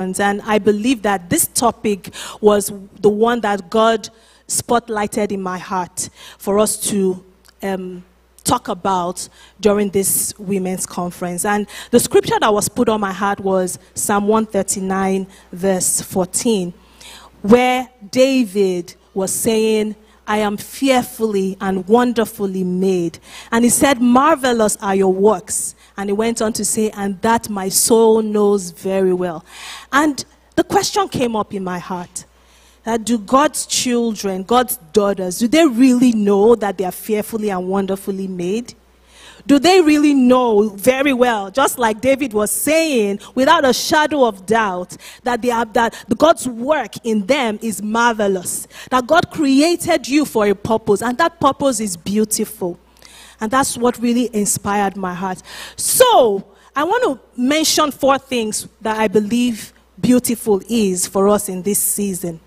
And I believe that this topic was the one that God spotlighted in my heart for us to talk about during this women's conference. And the scripture that was put on my heart was Psalm 139 verse 14, where David was saying, I am fearfully and wonderfully made. And he said, marvelous are your works. And he went on to say, and that my soul knows very well. And the question came up in my heart, that do God's children, God's daughters, do they really know that they are fearfully and wonderfully made? Do they really know very well, just like David was saying, without a shadow of doubt, that God's work in them is marvelous, that God created you for a purpose, and that purpose is beautiful? And that's what really inspired my heart. So I want to mention four things that I believe beautiful is for us in this season.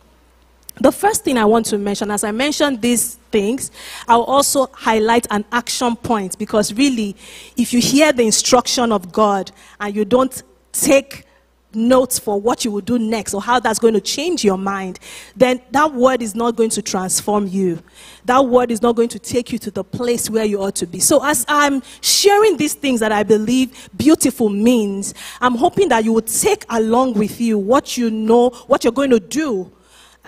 The first thing I want to mention, as I mentioned these things, I'll also highlight an action point, because really, if you hear the instruction of God and you don't take notes for what you will do next or how that's going to change your mind, then that word is not going to transform you. That word is not going to take you to the place where you ought to be. So as I'm sharing these things that I believe beautiful means, I'm hoping that you will take along with you what you know, what you're going to do,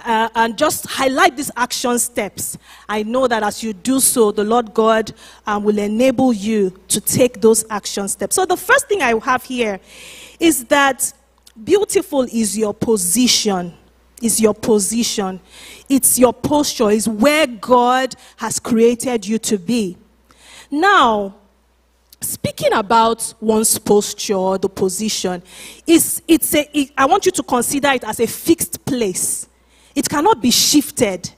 and just highlight these action steps. I know that as you do so, the Lord God will enable you to take those action steps. So the first thing I have here is that beautiful is your position. It's your position. It's your posture. It's where God has created you to be. Now, speaking about one's posture, the position, I want you to consider it as a fixed place. It cannot be shifted.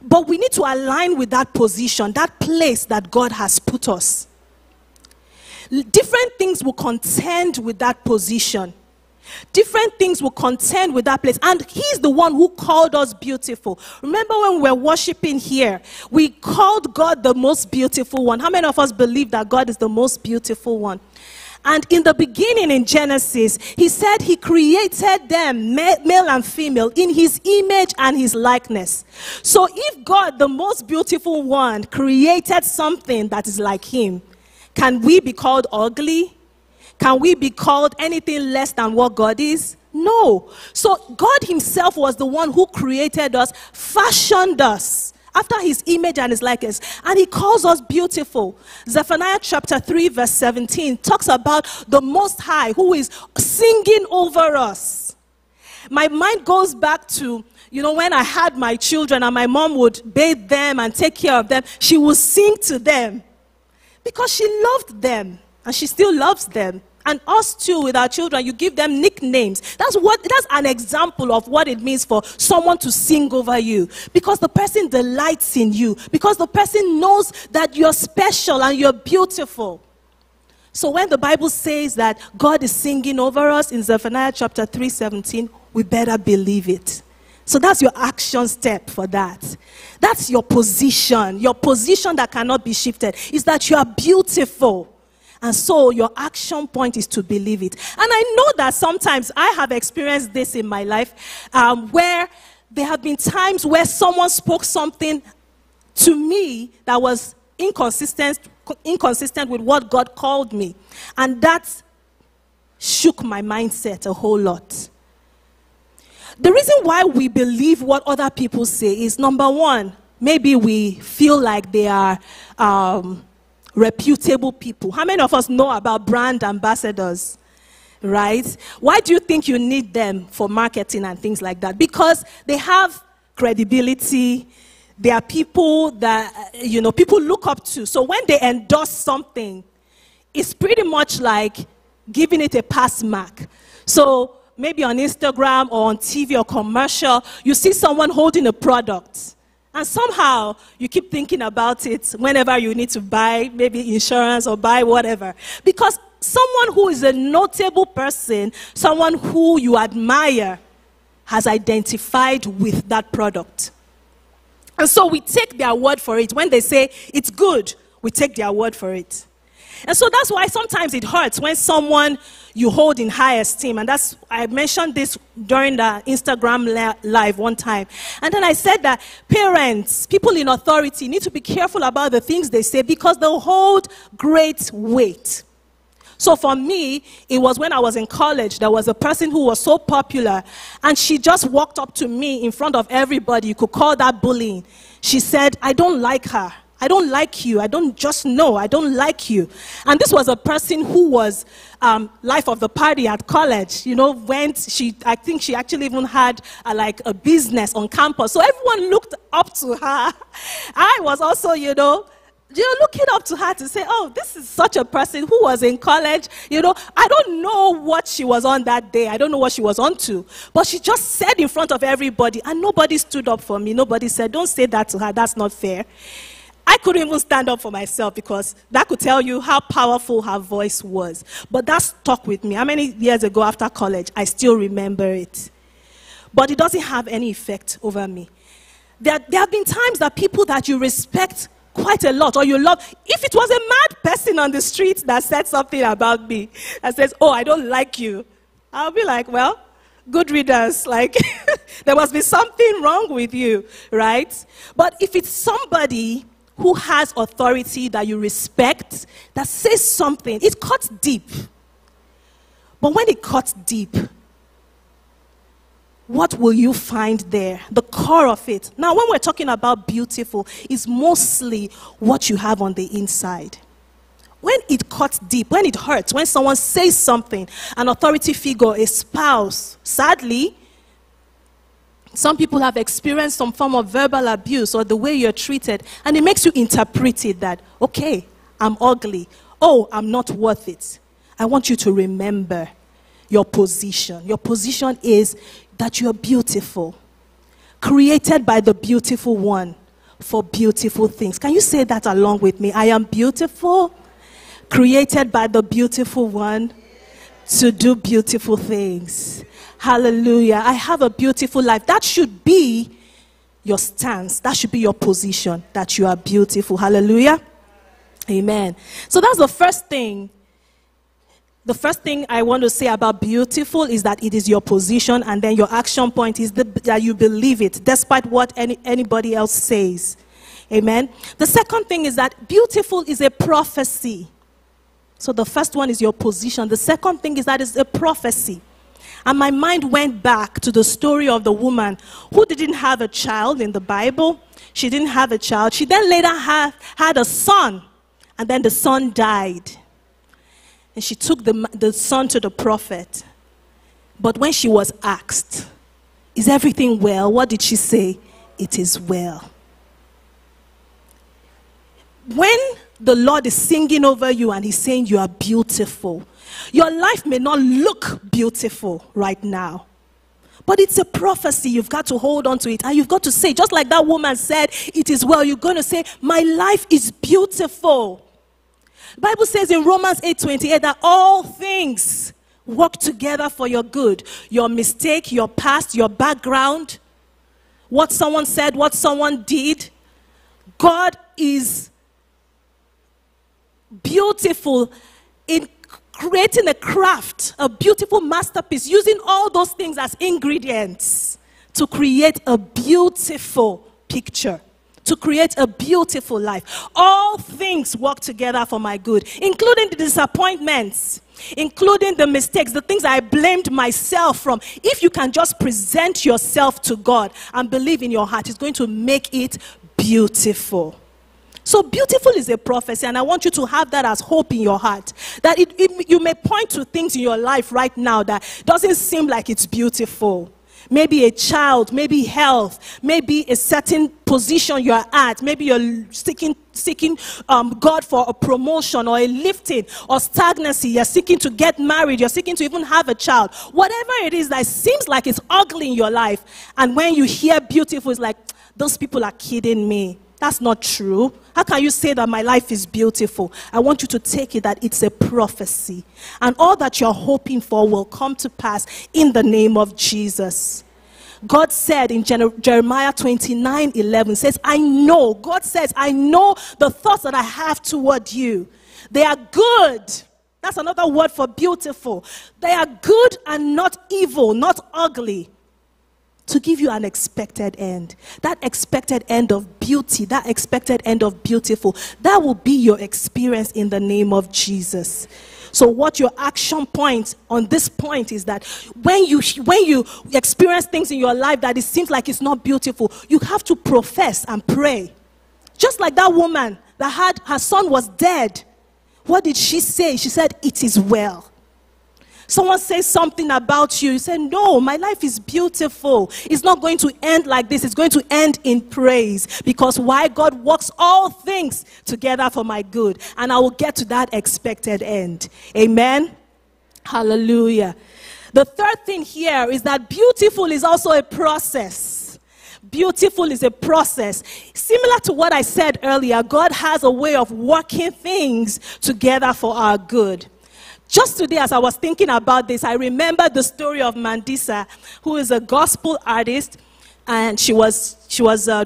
But we need to align with that position, that place that God has put us. Different things will contend with that position. Different things will contend with that place. And he's the one who called us beautiful. Remember when we were worshiping here, we called God the most beautiful one. How many of us believe that God is the most beautiful one? And in the beginning in Genesis, he said he created them, male and female, in his image and his likeness. So if God, the most beautiful one, created something that is like him, can we be called ugly? Can we be called anything less than what God is? No. So God himself was the one who created us, fashioned us after his image and his likeness, and he calls us beautiful. Zephaniah chapter 3 verse 17 talks about the Most High who is singing over us. My mind goes back to, you know, when I had my children and my mom would bathe them and take care of them, she would sing to them because she loved them and she still loves them. And us too, with our children, you give them nicknames. That's an example of what it means for someone to sing over you. Because the person delights in you. Because the person knows that you're special and you're beautiful. So when the Bible says that God is singing over us in Zephaniah chapter 3:17, we better believe it. So that's your action step for that. That's your position. Your position that cannot be shifted is that you are beautiful. And so your action point is to believe it. And I know that sometimes I have experienced this in my life, where there have been times where someone spoke something to me that was inconsistent with what God called me. And that shook my mindset a whole lot. The reason why we believe what other people say is, number one, maybe we feel like they are reputable people. How many of us know about brand ambassadors, right? Why do you think you need them for marketing and things like that? Because they have credibility. They are people that, you know, people look up to. So when they endorse something, it's pretty much like giving it a pass mark. So maybe on Instagram or on TV or commercial, you see someone holding a product. And somehow, you keep thinking about it whenever you need to buy, maybe insurance or buy whatever. Because someone who is a notable person, someone who you admire, has identified with that product. And so we take their word for it. When they say, it's good, we take their word for it. And so that's why sometimes it hurts when someone you hold in high esteem. And that's, I mentioned this during the Instagram live one time. And then I said that parents, people in authority, need to be careful about the things they say because they'll hold great weight. So for me, it was when I was in college, there was a person who was so popular, and she just walked up to me in front of everybody. You could call that bullying. She said, "I don't like her. I don't like you. I don't just know. I don't like you." And this was a person who was life of the party at college. You know, I think she actually even had a business on campus. So everyone looked up to her. I was also, you're looking up to her to say, oh, this is such a person who was in college. You know, I don't know what she was on that day. I don't know what she was on to. But she just said in front of everybody, and nobody stood up for me. Nobody said, don't say that to her. That's not fair. I couldn't even stand up for myself because that could tell you how powerful her voice was. But that stuck with me. How many years ago after college? I still remember it. But it doesn't have any effect over me. There have been times that people that you respect quite a lot, or you love, if it was a mad person on the street that said something about me, that says, oh, I don't like you, I'll be like, well, good riddance, like, there must be something wrong with you, right? But if it's somebody who has authority that you respect, that says something, it cuts deep. But when it cuts deep, what will you find there? The core of it. Now, when we're talking about beautiful, it's mostly what you have on the inside. When it cuts deep, when it hurts, when someone says something, an authority figure, a spouse, sadly, some people have experienced some form of verbal abuse or the way you're treated, and it makes you interpret it that, okay, I'm ugly. Oh, I'm not worth it. I want you to remember your position. Your position is that you're beautiful, created by the beautiful one for beautiful things. Can you say that along with me? I am beautiful, created by the beautiful one to do beautiful things. Hallelujah. I have a beautiful life. That should be your stance. That should be your position, that you are beautiful. Hallelujah. Amen. So that's the first thing. The first thing I want to say about beautiful is that it is your position, and then your action point is that you believe it, despite what anybody else says. Amen. The second thing is that beautiful is a prophecy. So the first one is your position. The second thing is that it's a prophecy. And my mind went back to the story of the woman who didn't have a child in the Bible. She didn't have a child. She then later had a son, and then the son died. And she took the son to the prophet. But when she was asked, is everything well? What did she say? It is well. When the Lord is singing over you and he's saying you are beautiful, your life may not look beautiful right now. But it's a prophecy. You've got to hold on to it. And you've got to say, just like that woman said, it is well. You're going to say, my life is beautiful. The Bible says in Romans 8:28 that all things work together for your good. Your mistake, your past, your background, what someone said, what someone did. God is beautiful in creating a craft, a beautiful masterpiece, using all those things as ingredients to create a beautiful picture, to create a beautiful life. All things work together for my good, including the disappointments, including the mistakes, the things I blamed myself from. If you can just present yourself to God and believe in your heart, it's going to make it beautiful. So beautiful is a prophecy, and I want you to have that as hope in your heart, that you may point to things in your life right now that doesn't seem like it's beautiful. Maybe a child, maybe health, maybe a certain position you're at, maybe you're seeking God for a promotion or a lifting or stagnancy, you're seeking to get married, you're seeking to even have a child. Whatever it is that seems like it's ugly in your life, and when you hear beautiful, it's like, those people are kidding me. That's not true. How can you say that my life is beautiful? I want you to take it that it's a prophecy. And all that you're hoping for will come to pass in the name of Jesus. God said in Jeremiah 29:11, says, I know, God says, I know the thoughts that I have toward you. They are good. That's another word for beautiful. They are good and not evil, not ugly. To give you an expected end. That expected end of beauty, that expected end of beautiful, that will be your experience in the name of Jesus. So what your action point on this point is that when you experience things in your life that it seems like it's not beautiful, you have to profess and pray. Just like that woman that had her son was dead. What did she say? She said, "It is well." Someone says something about you. You say, "No, my life is beautiful. It's not going to end like this. It's going to end in praise." Because why? God works all things together for my good. And I will get to that expected end. Amen? Hallelujah. The third thing here is that beautiful is also a process. Beautiful is a process. Similar to what I said earlier, God has a way of working things together for our good. Just today, as I was thinking about this, I remembered the story of Mandisa, who is a gospel artist, and she was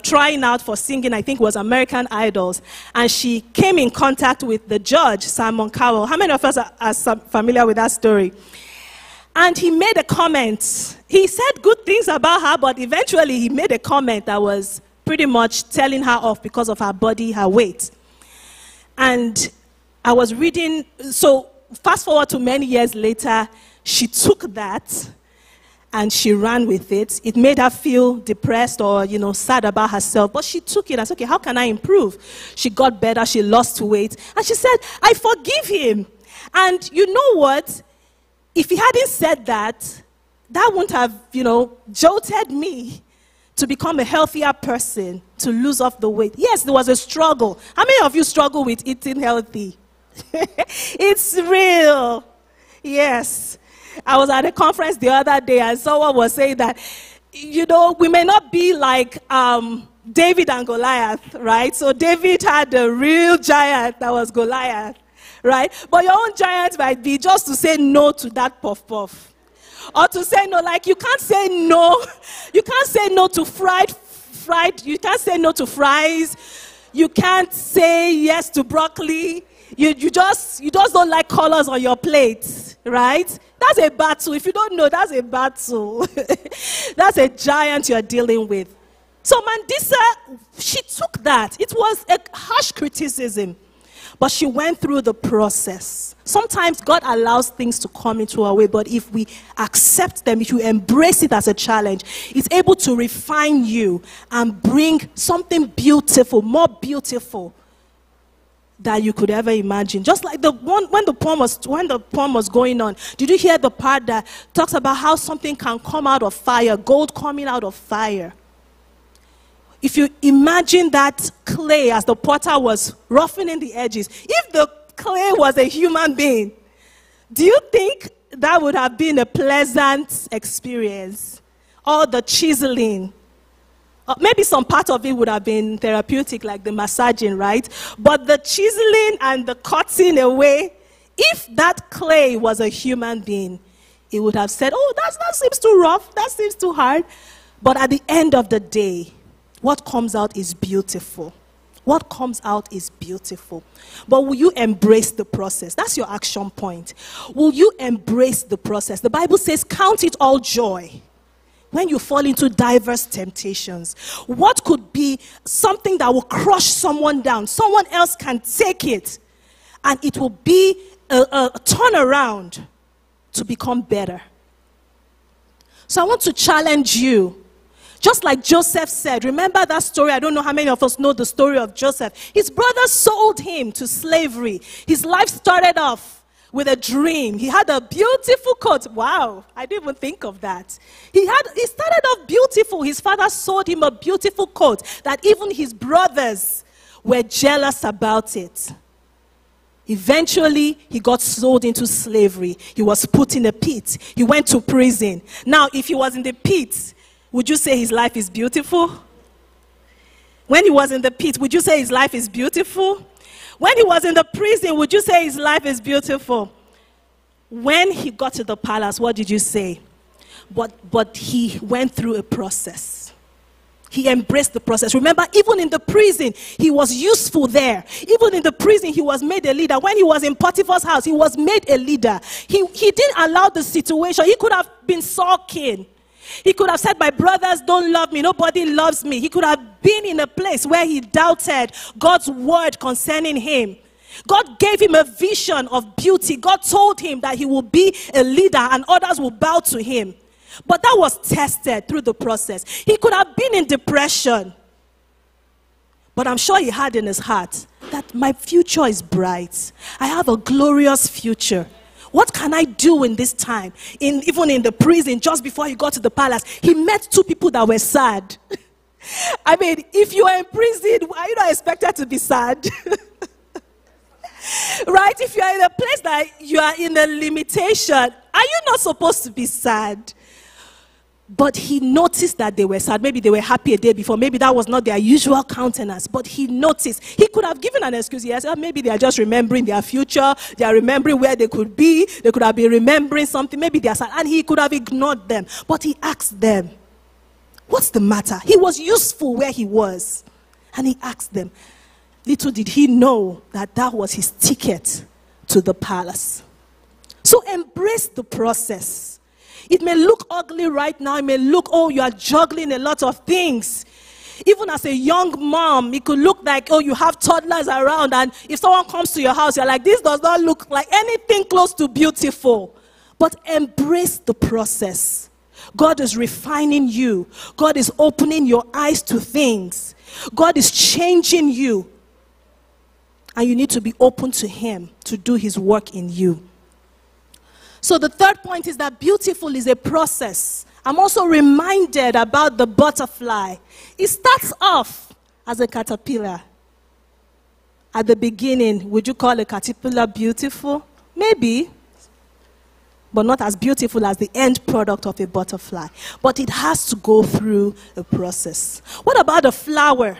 trying out for singing, I think it was American Idols, and she came in contact with the judge, Simon Cowell. How many of us are familiar with that story? And he made a comment. He said good things about her, but eventually he made a comment that was pretty much telling her off because of her body, her weight. And I was reading, so fast forward to many years later, she took that and she ran with it. It made her feel depressed or, you know, sad about herself. But she took it as, okay, how can I improve? She got better. She lost weight. And she said, "I forgive him." And you know what? If he hadn't said that, that wouldn't have, you know, jolted me to become a healthier person, to lose off the weight. Yes, there was a struggle. How many of you struggle with eating healthy? It's real. Yes. I was at a conference the other day and someone was saying that, you know, we may not be like David and Goliath, right? So David had a real giant that was Goliath, right? But your own giant might be just to say no to that puff puff. Or to say no, like you can't say no. You can't say no to fried. You can't say no to fries. You can't say yes to broccoli. You just don't like colors on your plate, right? That's a battle. If you don't know, that's a battle. That's a giant you're dealing with. So Mandisa, she took that. It was a harsh criticism, but she went through the process. Sometimes God allows things to come into our way, but if we accept them, if you embrace it as a challenge, it's able to refine you and bring something beautiful, more beautiful that you could ever imagine. Just like the one when the poem was going on, did you hear the part that talks about how something can come out of fire, gold coming out of fire? If you imagine that clay as the potter was roughening the edges, if the clay was a human being, do you think that would have been a pleasant experience? Or the chiseling? Maybe some part of it would have been therapeutic, like the massaging, right? But the chiseling and the cutting away, if that clay was a human being, it would have said, "Oh, that seems too rough, that seems too hard." But at the end of the day, what comes out is beautiful. What comes out is beautiful. But will you embrace the process? That's your action point. Will you embrace the process? The Bible says, "Count it all joy." When you fall into diverse temptations, what could be something that will crush someone down? Someone else can take it, and it will be a turnaround to become better. So I want to challenge you. Just like Joseph said, remember that story? I don't know how many of us know the story of Joseph. His brothers sold him to slavery. His life started off with a dream. He had a beautiful coat. Wow, I didn't even think of that. He started off beautiful. His father sold him a beautiful coat that even his brothers were jealous about it. Eventually, he got sold into slavery. He was put in a pit. He went to prison. Now, if he was in the pit, would you say his life is beautiful? When he was in the pit, would you say his life is beautiful? When he was in the prison, would you say his life is beautiful? When he got to the palace, what did you say? But he went through a process. He embraced the process. Remember, even in the prison, he was useful there. Even in the prison, he was made a leader. When he was in Potiphar's house, he was made a leader. He didn't allow the situation. He could have been sulking. He could have said, my brothers don't love me, nobody loves me. He could have been in a place where he doubted God's word concerning him. God gave him a vision of beauty. God told him that he will be a leader and others will bow to him. But that was tested through the process. He could have been in depression. But I'm sure he had in his heart that my future is bright. I have a glorious future. What can I do in this time? Even in the prison, just before he got to the palace, he met two people that were sad. I mean, if you are in prison, are you not expected to be sad? Right? If you are in a place that you are in a limitation, are you not supposed to be sad? But he noticed that they were sad. Maybe they were happy a day before. Maybe that was not their usual countenance. But he noticed. He could have given an excuse. Yes, maybe they are just remembering their future. They are remembering where they could be. They could have been remembering something. Maybe they are sad. And he could have ignored them. But he asked them, what's the matter? He was useful where he was. And he asked them. Little did he know that that was his ticket to the palace. So embrace the process. It may look ugly right now. It may look, oh, you are juggling a lot of things. Even as a young mom, it could look like, oh, you have toddlers around, and if someone comes to your house, you're like, this does not look like anything close to beautiful. But embrace the process. God is refining you. God is opening your eyes to things. God is changing you. And you need to be open to Him to do His work in you. So the third point is that beautiful is a process. I'm also reminded about the butterfly. It starts off as a caterpillar. At the beginning, would you call a caterpillar beautiful? Maybe, but not as beautiful as the end product of a butterfly. But it has to go through a process. What about a flower?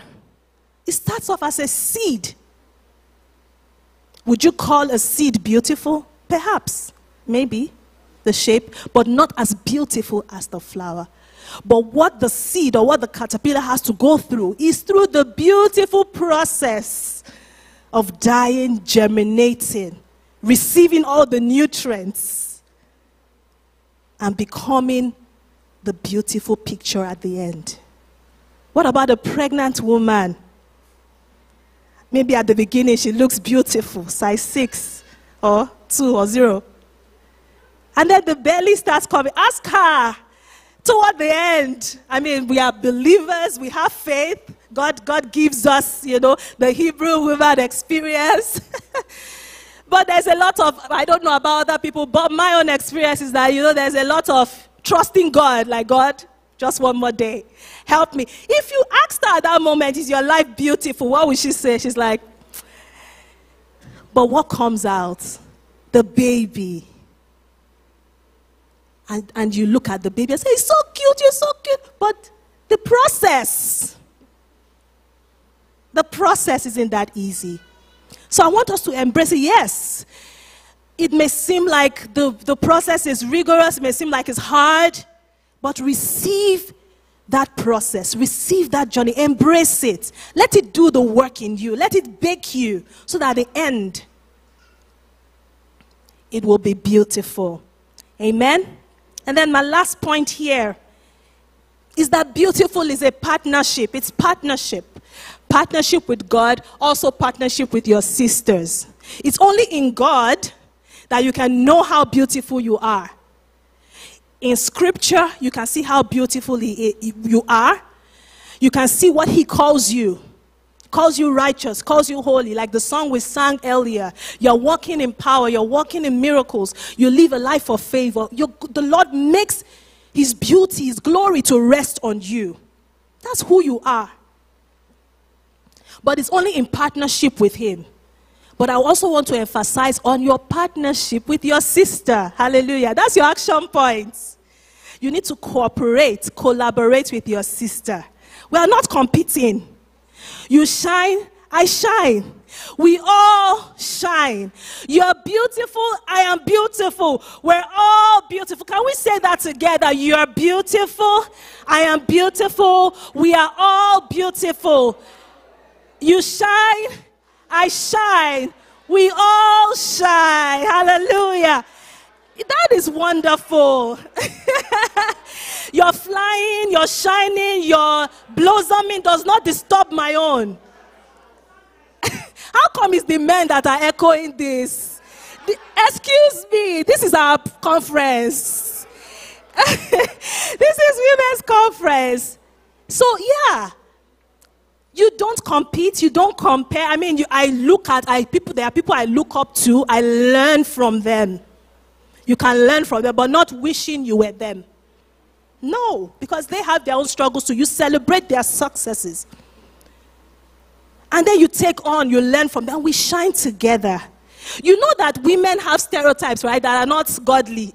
It starts off as a seed. Would you call a seed beautiful? Perhaps. Maybe the shape, but not as beautiful as the flower. But what the seed or what the caterpillar has to go through is through the beautiful process of dying, germinating, receiving all the nutrients, and becoming the beautiful picture at the end. What about a pregnant woman? Maybe at the beginning she looks beautiful, size 6 or 2 or 0. And then the belly starts coming. Ask her toward the end. I mean, we are believers. We have faith. God gives us, the Hebrew woman experience. But there's a lot of, I don't know about other people, but my own experience is that, there's a lot of trusting God. Like, God, just one more day. Help me. If you asked her at that moment, is your life beautiful? What would she say? She's like, but what comes out? The baby. And you look at the baby and say, it's so cute, you're so cute. But the process isn't that easy. So I want us to embrace it. Yes, it may seem like the process is rigorous, it may seem like it's hard, but receive that process, receive that journey, embrace it. Let it do the work in you, let it bake you, so that at the end, it will be beautiful. Amen? And then my last point here is that beautiful is a partnership. It's partnership. Partnership with God, also partnership with your sisters. It's only in God that you can know how beautiful you are. In Scripture, you can see how beautiful you are. You can see what He calls you. Calls you righteous, calls you holy, like the song we sang earlier. You're walking in power, you're walking in miracles, you live a life of favor. The Lord makes His beauty, His glory to rest on you. That's who you are. But it's only in partnership with Him. But I also want to emphasize on your partnership with your sister. Hallelujah. That's your action point. You need to collaborate with your sister. We are not competing. You shine I shine. We all shine. You're beautiful. I am beautiful. We're all beautiful. Can we say that together? You're beautiful. I am beautiful. We are all beautiful. You shine. I shine. We all shine. Hallelujah. That is wonderful. You're flying. You're shining. Your blossoming does not disturb my own. How come it's the men that are echoing this? Excuse me, this is our conference. This is women's conference. So yeah, you don't compete, you don't compare. I mean, there are people I look up to, I learn from them. You can learn from them, but not wishing you were them. No, because they have their own struggles too. You celebrate their successes. And then you take on, you learn from them. We shine together. You know that women have stereotypes, right, that are not godly.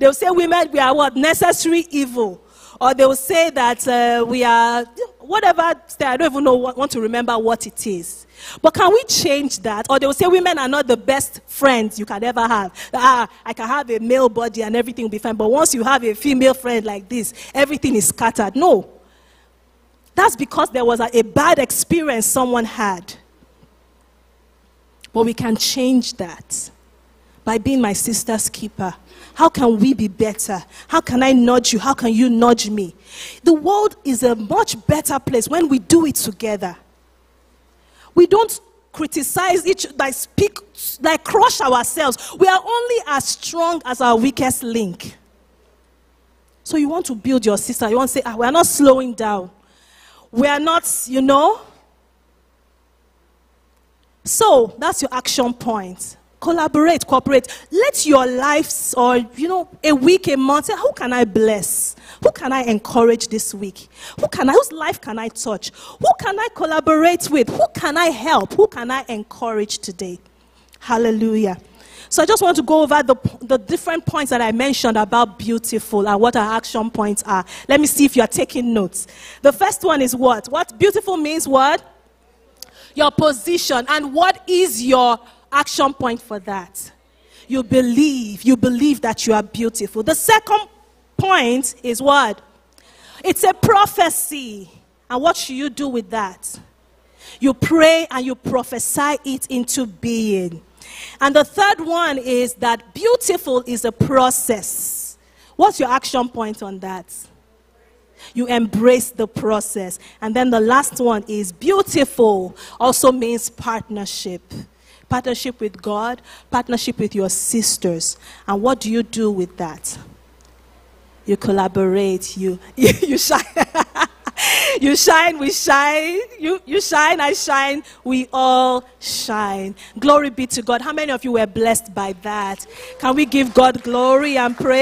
They'll say women, we are what? Necessary evil. Or they'll say that we are whatever, I don't even know, want to remember what it is. But can we change that? Or they'll say women are not the best friends you can ever have. I can have a male body and everything will be fine. But once you have a female friend like this, everything is scattered. No. That's because there was a bad experience someone had. But we can change that by being my sister's keeper. How can we be better? How can I nudge you? How can you nudge me? The world is a much better place when we do it together. We don't criticize each other, like crush ourselves. We are only as strong as our weakest link. So you want to build your sister. You want to say, we are not slowing down. We are not, you know. So that's your action point. Collaborate, cooperate. Let your lives, or you know, a week, a month, say, who can I bless? Who can I encourage this week? Whose life can I touch? Who can I collaborate with? Who can I help? Who can I encourage today? Hallelujah. So I just want to go over the different points that I mentioned about beautiful and what our action points are. Let me see if you are taking notes. The first one is what? What beautiful means what? Your position. And what is your action point for that? You believe that you are beautiful. The second point is what? It's a prophecy. And what should you do with that? You pray and you prophesy it into being. And the third one is that beautiful is a process. What's your action point on that? You embrace the process. And then the last one is beautiful also means partnership. Partnership with God, partnership with your sisters. And what do you do with that? You collaborate, you shine. You shine, we shine. You shine, I shine. We all shine. Glory be to God. How many of you were blessed by that? Can we give God glory and praise?